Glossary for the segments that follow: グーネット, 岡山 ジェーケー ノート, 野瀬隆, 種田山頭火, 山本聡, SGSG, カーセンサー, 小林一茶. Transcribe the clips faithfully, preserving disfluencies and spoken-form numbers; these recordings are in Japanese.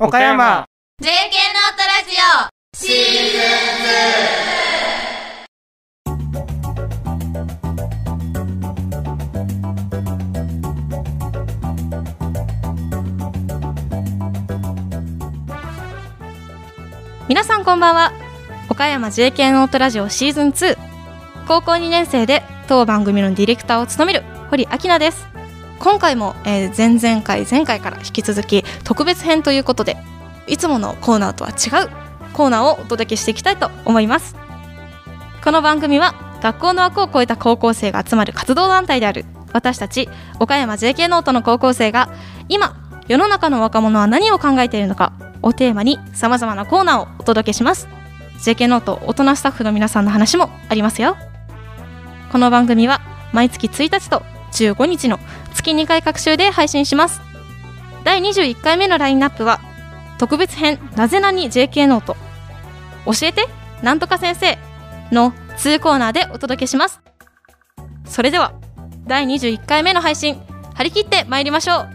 岡山 ジェーケー ノートラジオシーズンツー。皆さんこんばんは。岡山 ジェーケー ノートラジオシーズンツー、高校にねん生で当番組のディレクターを務める堀明奈です。今回も、えー、前々回前回から引き続き特別編ということで、いつものコーナーとは違うコーナーをお届けしていきたいと思います。この番組は学校の枠を超えた高校生が集まる活動団体である私たち岡山 ジェーケー ノートの高校生が、今世の中の若者は何を考えているのかをテーマに様々なコーナーをお届けします。 ジェーケー ノート大人スタッフの皆さんの話もありますよ。この番組は毎月ついたちとじゅうごにちの月にかい各週で配信します。だいにじゅういっかいめのラインナップは特別編なぜなに ジェーケー ノート教えてなんとか先生のにコーナーでお届けします。それではだいにじゅういっかいめの配信、張り切ってまいりましょう。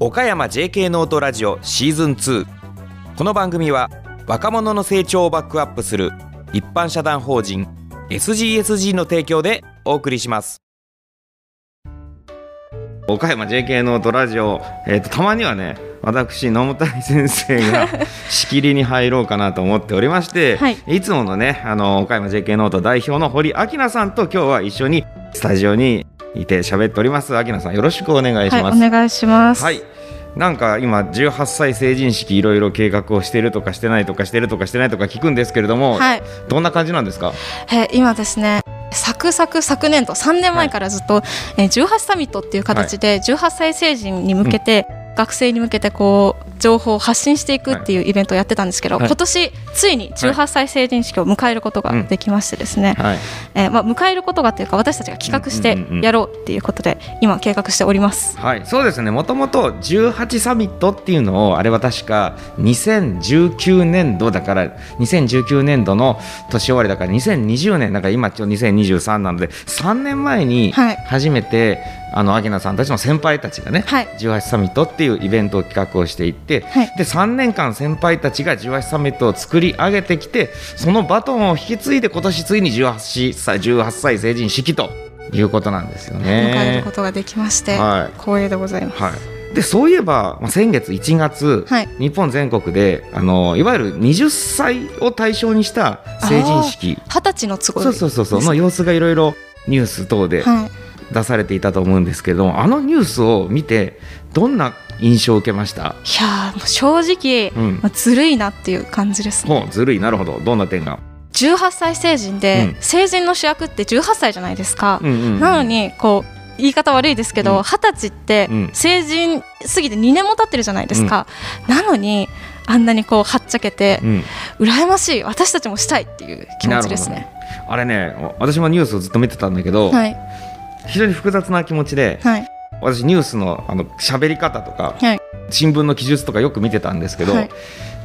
岡山 ジェーケー ノートラジオシーズンツー。この番組は若者の成長をバックアップする一般社団法人 エスジーエスジー の提供でお送りします。岡山 ジェーケー ノートラジオ、えー、とたまにはね、私野本先生がしきりに入ろうかなと思っておりまして、はい、いつものね、あの岡山 ジェーケー ノート代表の堀明奈さんと今日は一緒にスタジオにいて喋っております。明奈さん、よろしくお願いします。はい、お願いします。はい、なんか今じゅうはっさい成人式いろいろ計画をしてるとかしてないとかしてるとかしてないとか聞くんですけれども、はい、どんな感じなんですか？えー、今ですね、昨昨昨年とさんねんまえからずっと、はい、えー、じゅうはちサミットっていう形でじゅうはっさい成人に向けて、はい、学生に向けてこう情報を発信していくっていうイベントをやってたんですけど、はい、今年ついにじゅうはっさい成人式を迎えることができましてですね、はい、えーまあ、迎えることがというか私たちが企画してやろうっていうことで今計画しております。はい、そうですね、もともとじゅうはちサミットっていうのを、あれは確かにせんじゅうきゅうねんどだからにせんじゅうきゅうねんどの年終わりだからにせんにじゅうねんだから、今ちょうどにせんにじゅうさんなのでさんねんまえに初めて、はい、あのアゲナさんたちの先輩たちがね、はい、じゅうはちサミットっていうイベントを企画をしていって、はい、でさんねんかん先輩たちがじゅうはちサミットを作り上げてきて、そのバトンを引き継いで今年ついにじゅうはっさい成人式ということなんですよね。迎えることができまして、はい、光栄でございます。はい、でそういえば先月いちがつ、はい、日本全国であのいわゆるはたちを対象にした成人式、はたちの都合そうそうそうそうの様子がいろいろニュース等で、はい、出されていたと思うんですけど、あのニュースを見てどんな印象を受けました？いやー、正直、うん、まあ、ずるいなっていう感じですね。ずるい、なるほど。どんな点が？じゅうはっさい成人で、うん、成人の主役ってじゅうはっさいじゃないですか、うんうんうん、なのにこう言い方悪いですけど、はたちって成人過ぎてにねんも経ってるじゃないですか、うん、なのにあんなにこうはっちゃけて、うん、羨ましい、私たちもしたいっていう気持ちですね。あれね、私もニュースをずっと見てたんだけど、はい、非常に複雑な気持ちで、はい、私ニュースのあの喋り方とか、はい、新聞の記述とかよく見てたんですけど、はい、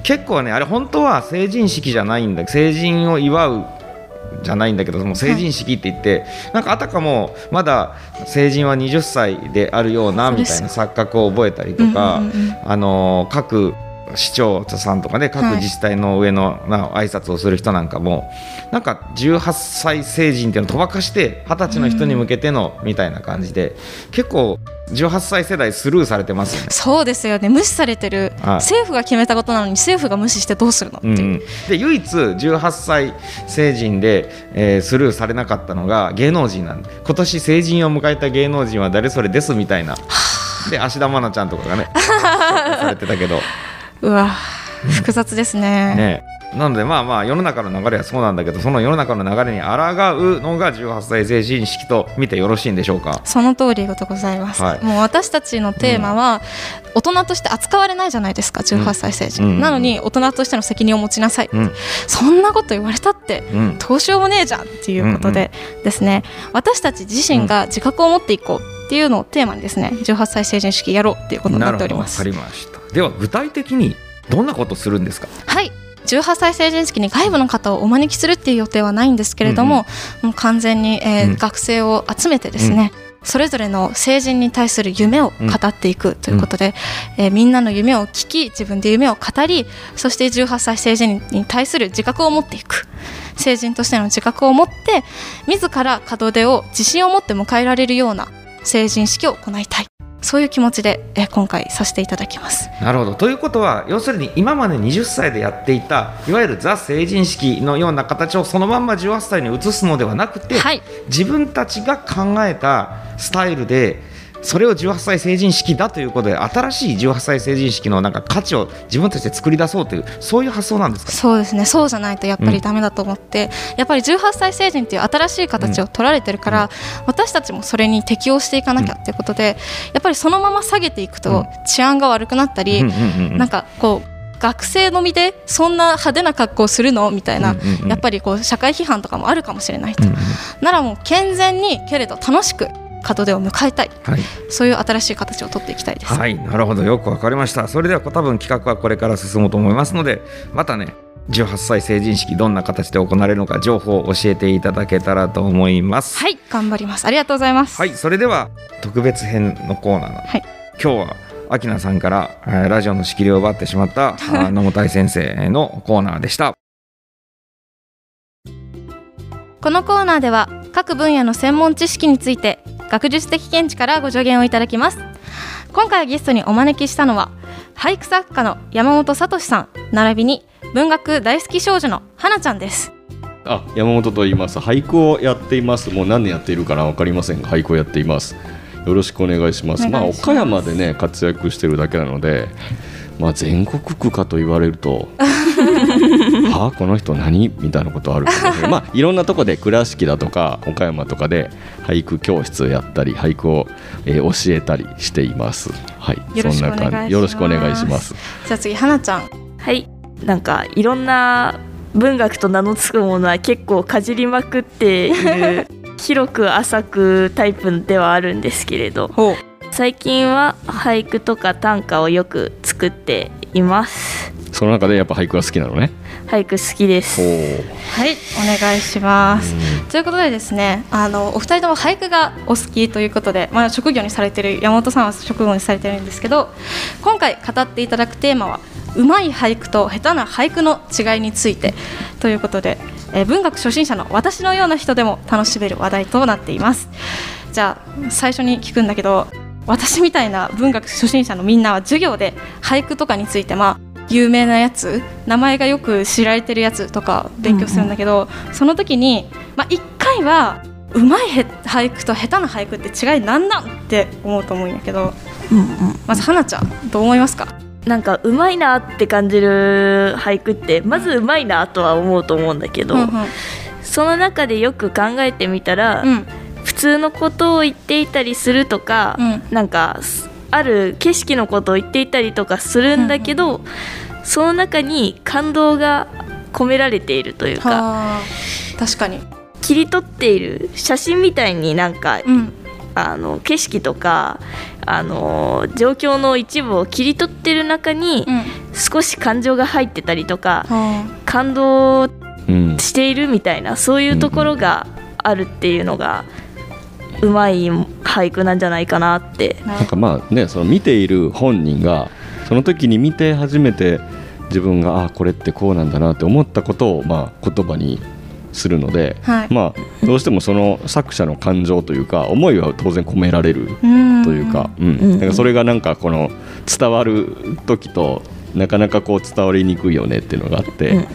結構ね、あれ本当は成人式じゃないんだ、成人を祝うじゃないんだけど、もう成人式って言って、はい、なんかあたかもまだ成人ははたちであるようなみたいな錯覚を覚えたりとか、うんうんうん、あの各市長さんとかね、各自治体の上の、はい、挨拶をする人なんかもなんかじゅうはっさい成人っていうのをとばかしてはたちの人に向けてのみたいな感じで、うん、結構じゅうはっさい世代スルーされてますよね。そうですよね、無視されてる、はい、政府が決めたことなのに政府が無視してどうするのっていう、うん、で唯一じゅうはっさい成人で、えー、スルーされなかったのが芸能人なんで、今年成人を迎えた芸能人は誰それですみたいなで芦田愛菜ちゃんとかがねされてたけど、うわ、複雑ですね。ねえ、なのでまあまあ世の中の流れはそうなんだけど、その世の中の流れに抗うのがじゅうはっさい成人式と見てよろしいんでしょうか？その通りでございます、はい、もう私たちのテーマは、うん、大人として扱われないじゃないですか、じゅうはっさい成人、うん、なのに大人としての責任を持ちなさい、うん、そんなこと言われたって、うん、どうしようもねえじゃんっていうことでですね、うんうん、私たち自身が自覚を持っていこうっていうのをテーマにですね、じゅうはっさい成人式やろうっていうことになっております。なるほど、わかりました。では具体的にどんなことをするんですか？はい、じゅうはっさい成人式に外部の方をお招きするっていう予定はないんですけれども、うんうん、もう完全に、えーうん、学生を集めてですね、うん、それぞれの成人に対する夢を語っていくということで、うんえー、みんなの夢を聞き、自分で夢を語り、そしてじゅうはっさい成人に対する自覚を持っていく、成人としての自覚を持って自ら門出を自信を持って迎えられるような成人式を行いたい、そういう気持ちで今回させていただきます。なるほど。ということは要するに今までにじゅっさいでやっていたいわゆるザ成人式のような形をそのまんまじゅうはっさいに移すのではなくて、はい、自分たちが考えたスタイルでそれをじゅうはっさい成人式だということで新しいじゅうはっさい成人式のなんか価値を自分たちで作り出そうというそういう発想なんですか。そうですね、そうじゃないとやっぱりダメだと思って、うん、やっぱりじゅうはっさい成人という新しい形を取られてるから、うん、私たちもそれに適応していかなきゃということで、うん、やっぱりそのまま下げていくと治安が悪くなったり、なんかこう学生の身でそんな派手な格好をするのみたいな、やっぱりこう社会批判とかもあるかもしれないと、うんうん、ならもう健全にけれど楽しく門出を迎えたい、はい、そういう新しい形を取っていきたいです。はい、なるほど、よくわかりました。それでは多分企画はこれから進むと思いますので、またねじゅうはっさい成人式どんな形で行われるのか情報を教えていただけたらと思います。はい、頑張ります。ありがとうございます、はい、それでは特別編のコーナー、はい、今日はアキナさんからラジオの仕切りを奪ってしまった野茂大先生のコーナーでしたこのコーナーでは各分野の専門知識について学術的見地からご助言をいただきます。今回ゲストにお招きしたのは俳句作家の山本聡さん並びに文学大好き少女の花ちゃんです。あ、山本と言います。俳句をやっています。もう何年やっているかな分かりませんが俳句をやっています。よろしくお願いします。まあ、岡山でね活躍してるだけなので、まあ、全国区かと言われるとはあ、この人何みたいなことあるけど、まあ、いろんなとこで倉敷だとか岡山とかで俳句教室をやったり俳句を、えー、教えたりしています、はい、よろしくお願いします。そんな感じ。よろしくお願いします。じゃあ次花ちゃん。はい、なんかいろんな文学と名の付くものは結構かじりまくっている広く浅くタイプではあるんですけれど、最近は俳句とか短歌をよく作っています。その中でやっぱ俳句は好きなのね。俳句好きです。お、はい、お願いします、うん、ということでですね、あのお二人とも俳句がお好きということで、まあ、職業にされてる山本さんは職業にされてるんですけど、今回語っていただくテーマはうまい俳句と下手な俳句の違いについてということで、えー、文学初心者の私のような人でも楽しめる話題となっています。じゃあ最初に聞くんだけど、私みたいな文学初心者のみんなは授業で俳句とかについて、まあ有名なやつ、名前がよく知られてるやつとか勉強するんだけど、うんうん、その時に、まあ、いっかいはうまい俳句と下手な俳句って違いなんなんって思うと思うんやけど、うんうん、まず花ちゃんどう思いますか。なんかうまいなって感じる俳句ってまずうまいなとは思うと思うんだけど、うんうん、その中でよく考えてみたら、うん、普通のことを言っていたりするとか、うん、なんかある景色のことを言っていたりとかするんだけど、うんうん、その中に感動が込められているというか、確かに切り取っている写真みたいになんか、うん、あの景色とかあの状況の一部を切り取っている中に、うん、少し感情が入ってたりとか、うん、感動しているみたいな、うん、そういうところがあるっていうのがうまい俳句なんじゃないかなって。なんかまあね、その見ている本人がその時に見て初めて自分がああこれってこうなんだなって思ったことをまあ言葉にするので、はい、まあ、どうしてもその作者の感情というか思いは当然込められるというか、うん、なんかそれがなんかこの伝わる時となかなかこう伝わりにくいよねっていうのがあって、うんうんうん、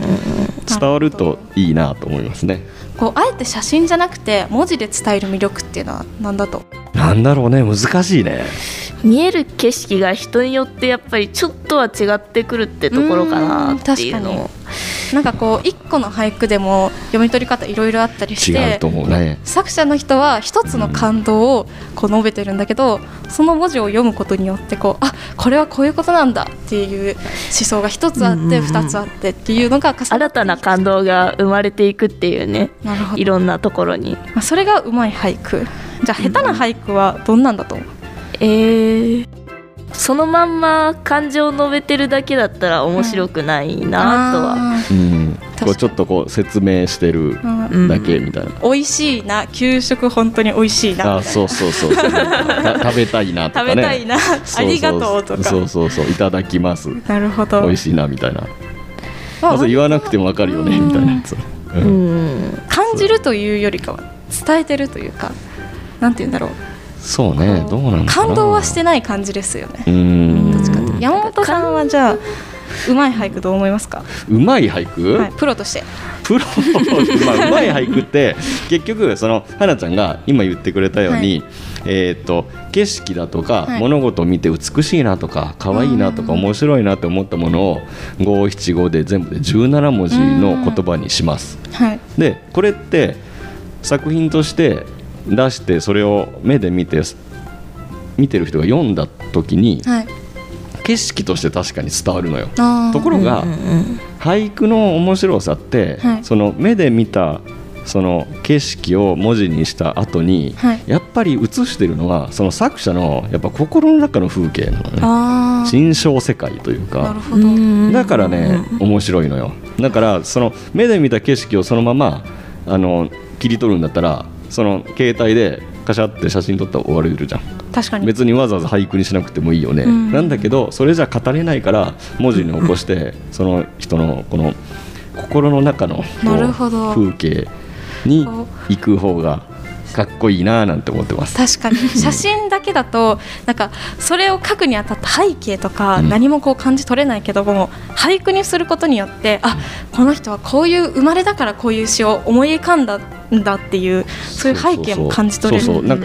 伝わるといいなと思いますね。こうあえて写真じゃなくて文字で伝える魅力っていうのは何だと。なんだろうね、難しいね。見える景色が人によってやっぱりちょっとは違ってくるってところかなっていうのを。なんかこう一個の俳句でも読み取り方いろいろあったりして違うと思うね。作者の人は一つの感動をこう述べてるんだけど、うん、その文字を読むことによってこうあこれはこういうことなんだっていう思想が一つあって二つあってっていうのが重なって、新たな感動が生まれていくっていうね。なるほど。いろんなところに、まあ、それがうまい俳句。じゃあ下手な俳句はどんなんだと思う、うん、えーそのまんま感情を述べてるだけだったら面白くないなとはこうちょっとこう説明してるだけみたいな、うん、美味しいな給食本当に美味しいなみたいな、あそうそうそうそう食べたいなとかね、食べたいなありがとうとか、そうそうそういただきます、なるほど美味しいなみたいな、まず言わなくても分かるよねみたいなやつ、うんうん、感じるというよりかは伝えてるというか、なんて言うんだろう、そうね、どうなんだろう、感動はしてない感じですよね。うーん、確かに。山本さんはじゃあうまい俳句どう思いますか？うまい俳句、はい、プロとしてプロ、まあ、うまい俳句って結局その花ちゃんが今言ってくれたように、はい、えー、と景色だとか、はい、物事を見て美しいなとか可愛いなとか面白いなと思ったものを五七五で全部でじゅうななもじの言葉にします、はい、でこれって作品として出してそれを目で見て見てる人が読んだ時に、はい、景色として確かに伝わるのよ。ところが、うんうんうん、俳句の面白さって、はい、その目で見たその景色を文字にした後に、はい、やっぱり写してるのはその作者のやっぱ心の中の風景なのね。心象世界というか、なるほど、だからね面白いのよ。だからその目で見た景色をそのままあの切り取るんだったらその携帯でカシャって写真撮ったら終われるじゃん。確かに別にわざわざ俳句にしなくてもいいよね、うん、なんだけどそれじゃ語れないから文字に起こしてその人のこの心の中の風景に行く方がかっこいいななんて思ってます。確かに写真だけだとなんかそれを書くにあたって背景とか何もこう感じ取れないけども、うん、俳句にすることによってあ、この人はこういう生まれだからこういう詩を思い浮かんだんだっていう、そういう背景も感じ取れる。なん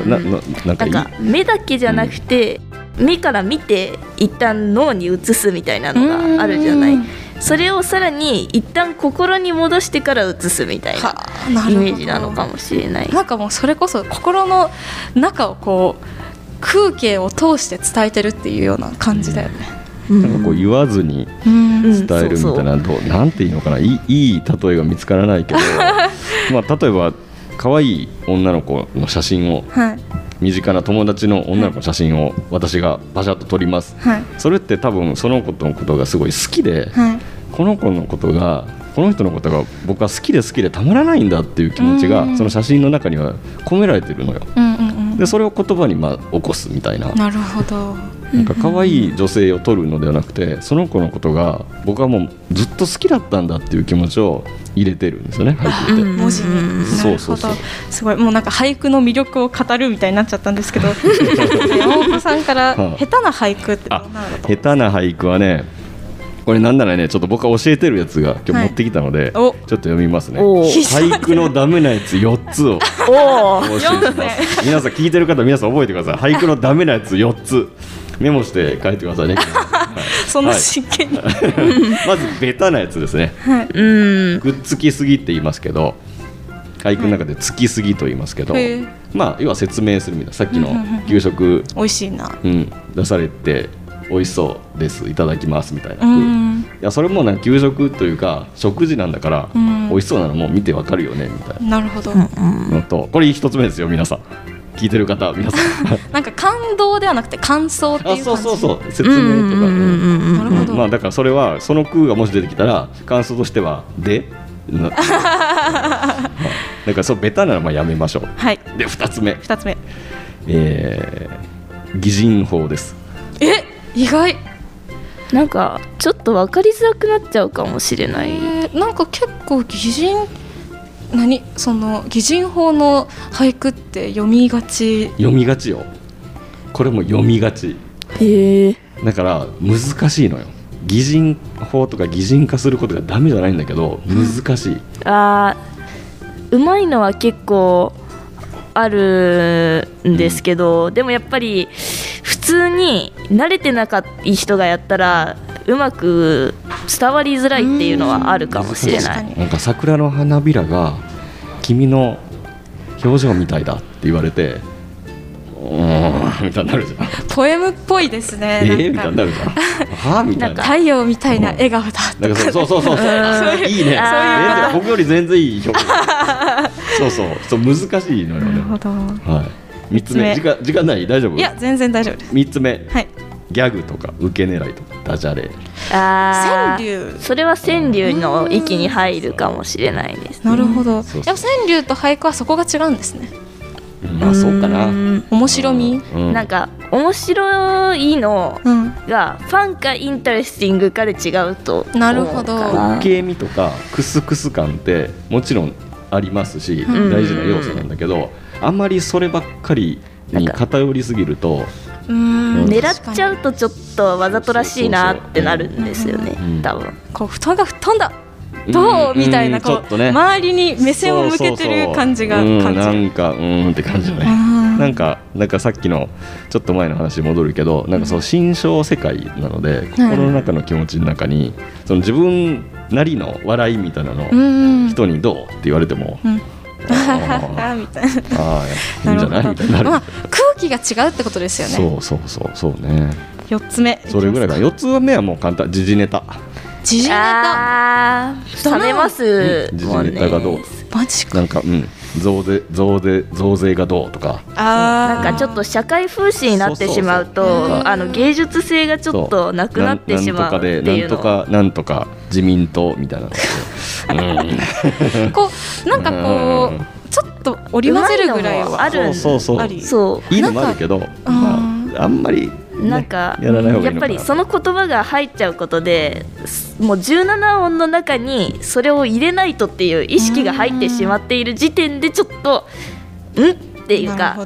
か目だけじゃなくて、うん、目から見て一旦脳に移すみたいなのがあるじゃない。それをさらに一旦心に戻してから移すみたいなイメージなのかもしれない。なんかもうそれこそ心の中をこう空景を通して伝えてるっていうような感じだよね、うん、なんかこう言わずに伝えるみたいな、なんていうのかな、いい例えが見つからないけどまあ例えば可愛い女の子の写真を、はい、身近な友達の女の子の写真を私がバシャッと撮ります、はい、それって多分その子のことがすごい好きで、はい、この子のことがこの人のことが僕は好きで好きでたまらないんだっていう気持ちがその写真の中には込められてるのよ、うんうんうん、でそれを言葉にまあ起こすみたいな。なるほど。なんか可愛い女性を撮るのではなくてその子のことが僕はもうずっと好きだったんだっていう気持ちを入れてるんですよね、俳句って文字に。そうそうそう、すごいもうなんか俳句の魅力を語るみたいになっちゃったんですけど山本さんから下手な俳句ってどんなのだと。下手な俳句はね、これなんならねちょっと僕は教えてるやつが今日持ってきたので、はい、ちょっと読みますね。俳句のダメなやつよっつをお教えします、ね、皆さん聞いてる方皆さん覚えてください。俳句のダメなやつよっつメモして書いてくださいね、はい、そんな真剣に、はい、まずベタなやつですね、はい、うん、くっつきすぎって言いますけど俳句の中でつきすぎと言いますけど、はい、まあ要は説明するみたいな。さっきの給食美味しいな、うん、出されて美味しそうですいただきますみたいな、うん、いやそれもなんか給食というか食事なんだから、うん、美味しそうなのも見てわかるよねみたいな。なるほど、のとこれ一つ目ですよ皆さん聞いてる方皆さんなんか感動ではなくて感想っていう感じ。あ、そうそうそう、説明とか、なるほど、まあだからそれはその句がもし出てきたら感想としてはでなだからそうベタなのはやめましょう、はい、でふたつめふたつめ、えー、擬人法です。え意外、なんかちょっと分かりづらくなっちゃうかもしれない、えー、なんか結構擬人何その擬人法の俳句って読みがち読みがちよ。これも読みがち、へえー、だから難しいのよ。擬人法とか擬人化することがダメじゃないんだけど難しい、うん、あうまいのは結構あるんですけど、うん、でもやっぱり普通に慣れてなかった人がやったらうまく伝わりづらいっていうのはあるかもしれない。なんか桜の花びらが君の表情みたいだって言われてうーんみたいになるじゃん。ポエムっぽいですね。えーみたいになるじゃん。はみたいな。太陽みたいな笑顔だとか。そうそうそうそう。いいね。僕より全然いい表現。そうそう。そう難しいのよね。なるほど。はい。みっつめ、時間ない？大丈夫？いや全然大丈夫です。みっつめ、はい、ギャグとか受け狙いとかダジャレ、あ、川柳、それは川柳の域に入るかもしれないです、ね、なるほど。そうそう、やっぱ川柳と俳句はそこが違うんですね。まあそうかな、面白み、うん、なんか面白いのがファンかインタレスティングかで違うと思うかな。なるほど。滑稽味とかクスクス感ってもちろんありますし大事な要素なんだけど、あんまりそればっかりに偏りすぎると、うん、狙っちゃうとちょっとわざとらしいなってなるんですよね、多分。こう布団が吹っ飛んだどうみたいな、こう、ね、周りに目線を向けてる感じが感じる。そうそうそう、うん、なんかうーんって感じね。なんかなんかさっきのちょっと前の話に戻るけど、なんかそう心象世界なので、うん、心の中の気持ちの中にその自分なりの笑いみたいなの、うん、人にどうって言われても、うん、あみたいな、あいいんじゃないみたいな、まあ、空気が違うってことですよね。そうそうそうそうね。よっつめ、それぐらいか。よっつめはもう簡単、時事ネタ。時事ネタ冷めますもんね。時事ネタがどう、マジか、なんか、うん、増税、増税、増税がどうとか、あ、なんかちょっと社会風刺になってしまうと、そうそうそう、あの芸術性がちょっとなくなってしまうっていうの。なんとかで、なんとか、なんとか自民党みたいなうん、こうなんかこう、うん、ちょっと織り交ぜるぐらいはある。そうそうそう、ありそういいのもあるけど、まあ、あんまりなんかやらない方がいいのかな。やっぱりその言葉が入っちゃうことで、もうじゅうなな音の中にそれを入れないとっていう意識が入ってしまっている時点でちょっとんっていうか、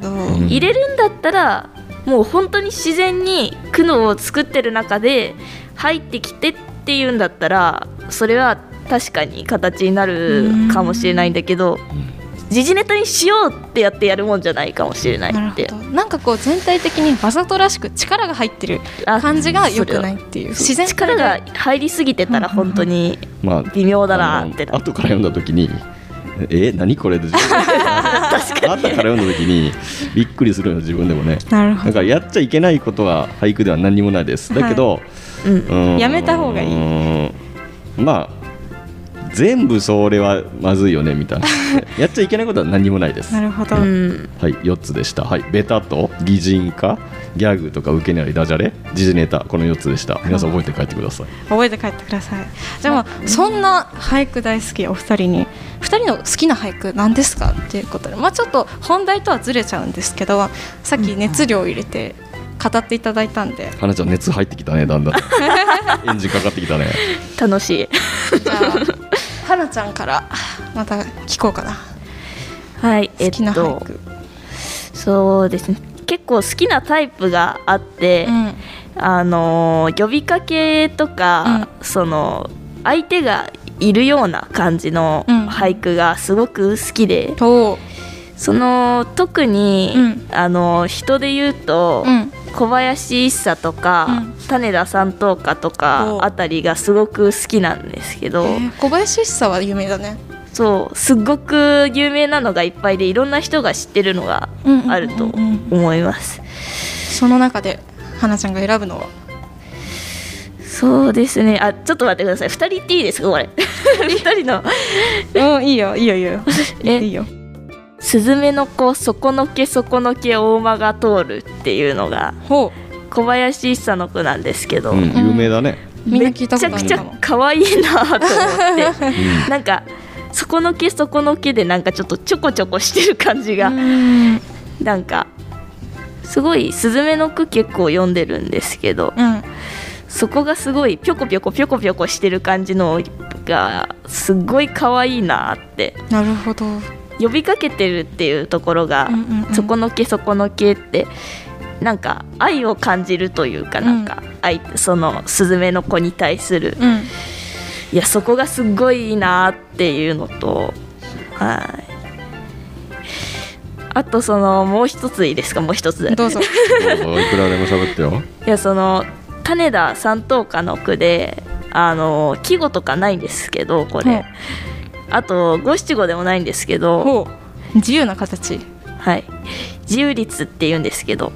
入れるんだったらもう本当に自然に苦悩を作ってる中で入ってきてっていうんだったら、それは確かに形になるかもしれないんだけど、時事ネタにしようってやってやるもんじゃないかもしれないって。 な, なんかこう全体的にわざとらしく力が入ってる感じが良くないっていう。自然力が入りすぎてたら本当に微妙だなって、うん、まあ、あ後から読んだ時にえ何これで確かに後から読んだ時にびっくりするよ自分でもね。なるほど。だからやっちゃいけないことは俳句では何にもないです、はい、だけど、うん、やめた方がいい。まあ全部それはまずいよねみたいなやっちゃいけないことは何もないですなるほど、うん、はい、よっつでした、はい、ベタと擬人化、ギャグとか受け狙い、ダジャレ、時事ネタ、このよっつでした。皆さん覚えて帰ってください。覚えて帰ってください。じゃあ、まあ、そんな俳句大好きお二人に、ふたりの好きな俳句何ですかっていうことで、まあ、ちょっと本題とはずれちゃうんですけど、さっき熱量を入れて語っていただいたんで、花ちゃん熱入ってきたね、だんだんエンジンかかってきたね楽しいじゃあはなちゃんからまた聞こうかな。はい、好きな俳句、えっと、そうですね、結構好きなタイプがあって、うん、あの呼びかけとか、うん、その相手がいるような感じの俳句がすごく好きで、うん、その特に、うん、あの人で言うと、うん、小林一茶とか、うん、種田山頭火とかあたりがすごく好きなんですけど、えー、小林一茶は有名だね。そう、すごく有名なのがいっぱいで、いろんな人が知ってるのがあると思います、うんうんうんうん、その中で花ちゃんが選ぶのは。そうですね、あ、ちょっと待ってください、ふたり言っていいですかこれふたりのうん、いいよいいよいいよいいよ。スズメの子底の毛底の毛大間が通るっていうのが小林一茶の句なんですけど、うん、有名だね。めちゃくちゃ可愛いなと思って、うん、なんか底の毛底の毛でなんかちょっとちょこちょこしてる感じがなんかすごい。スズメの句結構読んでるんですけど、うん、そこがすごいピョコピョコピョコピョコしてる感じのがすごい可愛いなって。なるほど。呼びかけてるっていうところが、うんうんうん、そこのけそこのけってなんか愛を感じるというか、なんか愛、そのスズメの子に対する、うん、いやそこがすごいいいなっていうのと、はい、あとそのもう一ついいですか。もう一つどうぞいくらでも喋ってよ。いやその種田山頭火の句で、あの季語とかないんですけどこれ、うん、あと五七五でもないんですけど、自由な形、はい、自由律っていうんですけど、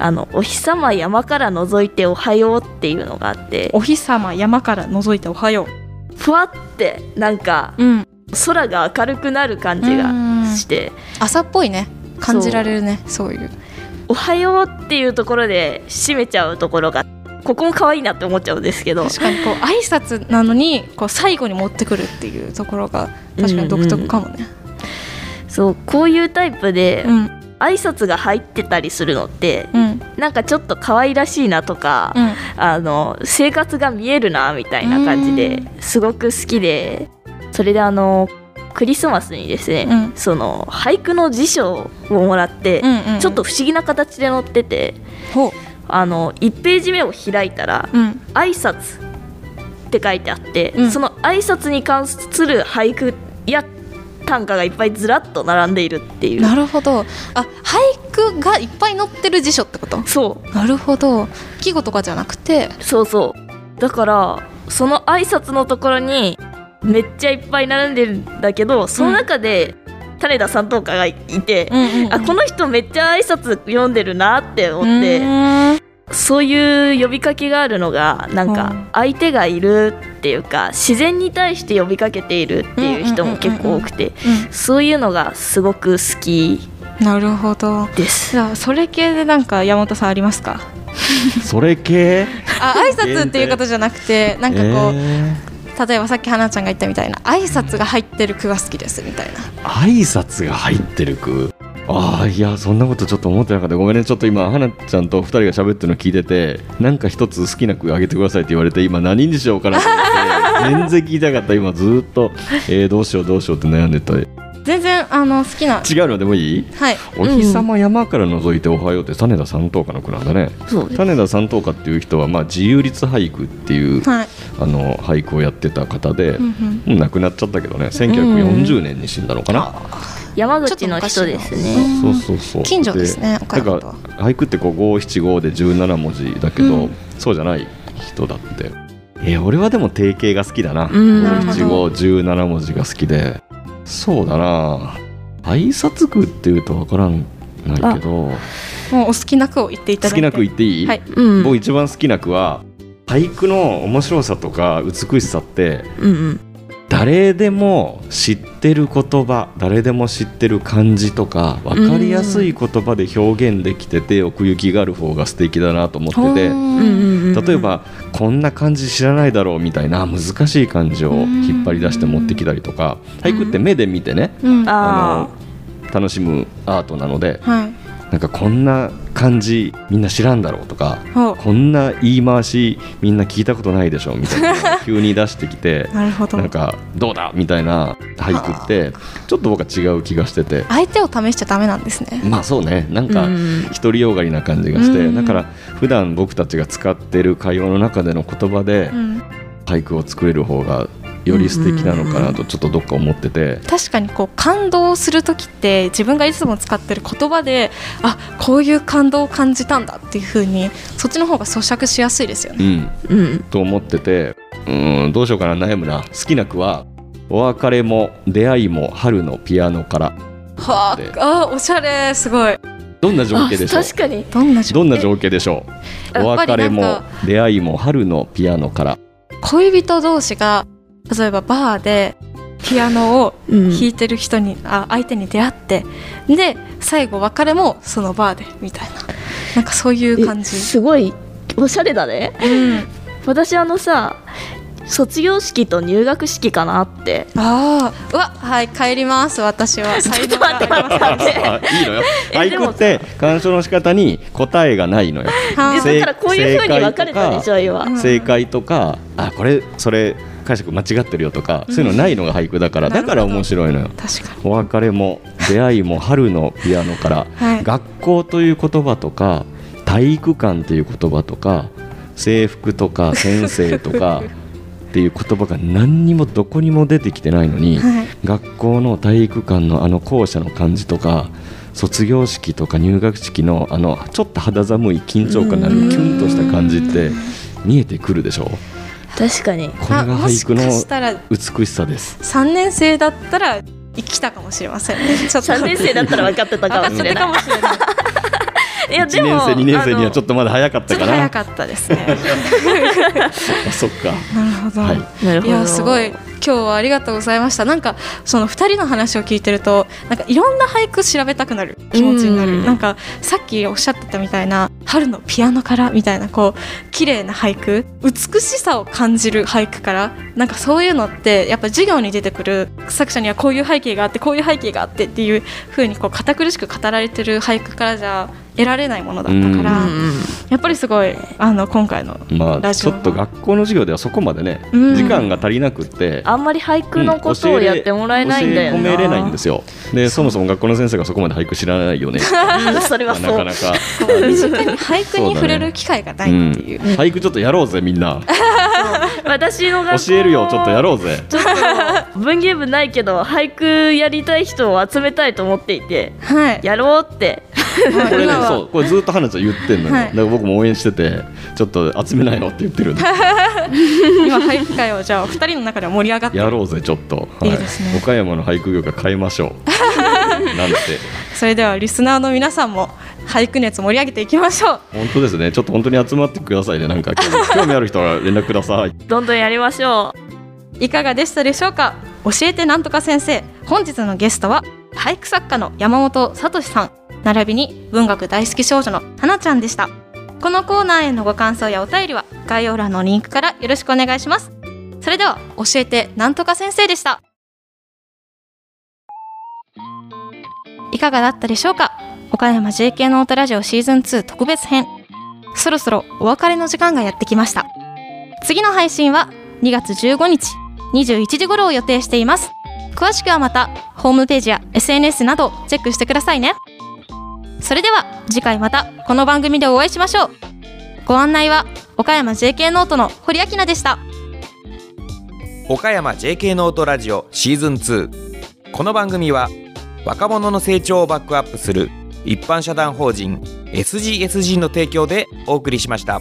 あのお日様山から覗いておはようっていうのがあって、お日様山から覗いておはよう、ふわってなんか、うん、空が明るくなる感じがして、朝っぽいね、感じられるね。そういうおはようっていうところで締めちゃうところがここも可愛いなって思っちゃうんですけど、確かにこう挨拶なのにこう最後に持ってくるっていうところが確かに独特かもね、うんうん、そうこういうタイプで、うん、挨拶が入ってたりするのって、うん、なんかちょっと可愛らしいなとか、うん、あの生活が見えるなみたいな感じですごく好きで、それであのクリスマスにですね、うん、その俳句の辞書をもらって、うんうんうん、ちょっと不思議な形で載ってて、ほうあのいちページ目を開いたら、うん、挨拶って書いてあって、うん、その挨拶に関する俳句や短歌がいっぱいずらっと並んでいるっていう。なるほど、あ俳句がいっぱい載ってる辞書ってこと。そうなるほど、季語とかじゃなくて。そうそう、だからその挨拶のところにめっちゃいっぱい並んでるんだけど、その中で種田さんとかがいて、うんうんうん、あこの人めっちゃ挨拶読んでるなって思って、うそういう呼びかけがあるのがなんか相手がいるっていうか、自然に対して呼びかけているっていう人も結構多くて、そういうのがすごく好きです。なるほど。じゃあそれ系でなんか山本さんありますか？それ系？あ挨拶っていうことじゃなくてなんかこう、えー例えばさっき花ちゃんが言ったみたいな挨拶が入ってる句が好きですみたいな。挨拶が入ってる句、ああいやそんなことちょっと思ってなかった、ごめんね。ちょっと今花ちゃんとふたりが喋ってるの聞いてて、なんか一つ好きな句あげてくださいって言われて今何にしようかなと思って全然聞いたかった。今ずっと、えー、どうしようどうしようって悩んでた。全然あの好きな違うのでもいい、はい、お日様山から覗いておはようって種田三等歌の句なんだね。そうです。種田三等歌っていう人は、まあ、自由律俳句っていう、はい、あの俳句をやってた方で、うんうん、亡くなっちゃったけどね、せんきゅうひゃくよんじゅうねんに死んだのかな、うん、山口の人ですね。そうそうそう、近所ですね。でなんか俳句ってご、しち、ごでじゅうなな文字だけど、うん、そうじゃない人だって、えー、俺はでも定型が好きだな、うん、ご、しち、ご、じゅうなな文字が好きで、そうだな、挨拶句っていうと分からんないけど、もうお好きな句を言っていただいて。好きな句言っていい、はい、うん、僕一番好きな句は俳句の面白さとか美しさって、うんうん、誰でも知ってる言葉、誰でも知ってる漢字とか分かりやすい言葉で表現できてて、うん、奥行きがある方が素敵だなと思ってて、うんうんうん、例えばこんな漢字知らないだろうみたいな難しい漢字を引っ張り出して持ってきたりとか、うん、俳句って目で見てね、うん、あの楽しむアートなので、はい、なんかこんな漢字みんな知らんだろうとか、こんな言い回しみんな聞いたことないでしょみたいな急に出してきてなるほど、なんかどうだみたいな俳句ってちょっと僕は違う気がしてて、相手を試しちゃダメなんですね。まあそうね、なんか独りよがりな感じがして、だから普段僕たちが使ってる会話の中での言葉で俳句を作れる方がより素敵なのかなとちょっとどっか思ってて、確かにこう感動するときって自分がいつも使ってる言葉で、あこういう感動を感じたんだっていう風にそっちの方が咀嚼しやすいですよね、うんうん、と思ってて、うーんどうしようかな、悩むな。好きな句はお別れも出会いも春のピアノから。はあ、おしゃれ、すごい。どんな情景でしょう。確かにどんな情景でしょう。お別れも出会いも春のピアノから。恋人同士が例えばバーでピアノを弾いてる人に、うん、あ相手に出会って、で最後別れもそのバーでみたいな、なんかそういう感じ。すごいおしゃれだね、うん、私あのさ卒業式と入学式かなって。ああ、うわ、はい、帰ります。私はちょっと待って待っていいのよ。俳句って鑑賞の仕方に答えがないのよ。だからこういう風に分かれたでしょ今、うん、正解とか、あこれそれ解釈間違ってるよとか、そういうのないのが俳句だから、うん、だから面白いのよ。確かにお別れも出会いも春のピアノから、はい、学校という言葉とか体育館という言葉とか制服とか先生とかっていう言葉が何にもどこにも出てきてないのに、はい、学校の体育館のあの校舎の感じとか卒業式とか入学式のあのちょっと肌寒い緊張感のあるキュンとした感じって見えてくるでしょ。確かにこれが俳句の美しさです。さんねん生だったら生きたかもしれませんね。ちょっとさんねん生だったら分かってたかもしれないいやでもいちねん生にねん生にはちょっとまだ早かったかな。ちょっと早かったですねそっか、なるほど、はい、なるほど。いやすごい今今日はありがとうございました。なんかそのふたりの話を聞いてると、なんかいろんな俳句調べたくなる気持ちになる。なんかさっきおっしゃってたみたいな春のピアノからみたいな、こう綺麗な俳句、美しさを感じる俳句から、なんかそういうのってやっぱ授業に出てくる作者にはこういう背景があってこういう背景があってっていう風にこう堅苦しく語られてる俳句からじゃ得られないものだったから、やっぱりすごいあの今回のラジオ、まあ、ちょっと学校の授業ではそこまでね時間が足りなくて、あんまり俳句のことをやってもらえないんだよな、うん、教え込めれないんですよ。でそもそも学校の先生がそこまで俳句知らないよねそれはそう、なかなか身近に俳句に触れる機会がないっていう、うん、俳句ちょっとやろうぜみんな私の学校教えるよちょっとやろうぜちょっと文芸部ないけど俳句やりたい人を集めたいと思っていて、はい、やろうってこれね、そうこれずっと花ちゃん言ってんのよ、はい、だから僕も応援しててちょっと集めないのって言ってるんで今俳句会をじゃあふたりの中では盛り上がってやろうぜちょっと、はい、いいですね、岡山の俳句業界変えましょうなんて。それではリスナーの皆さんも俳句熱盛り上げていきましょう。本当ですね、ちょっと本当に集まってくださいね。なんか興味ある人は連絡くださいどんどんやりましょう。いかがでしたでしょうか。教えてなんとか先生、本日のゲストは俳句作家の山本聡さん並びに文学大好き少女の花ちゃんでした。このコーナーへのご感想やお便りは概要欄のリンクからよろしくお願いします。それでは教えてなんとか先生でした。いかがだったでしょうか。岡山 ジェーケー の音ラジオシーズンツー特別編、そろそろお別れの時間がやってきました。次の配信はにがつじゅうごにちにじゅういちじ頃を予定しています。詳しくはまたホームページや エスエヌエス などチェックしてくださいね。それでは次回またこの番組でお会いしましょう。ご案内は岡山 ジェーケー ノートの堀明菜でした。岡山 ジェーケー ノートラジオシーズンツー、この番組は若者の成長をバックアップする一般社団法人 エスジーエスジー の提供でお送りしました。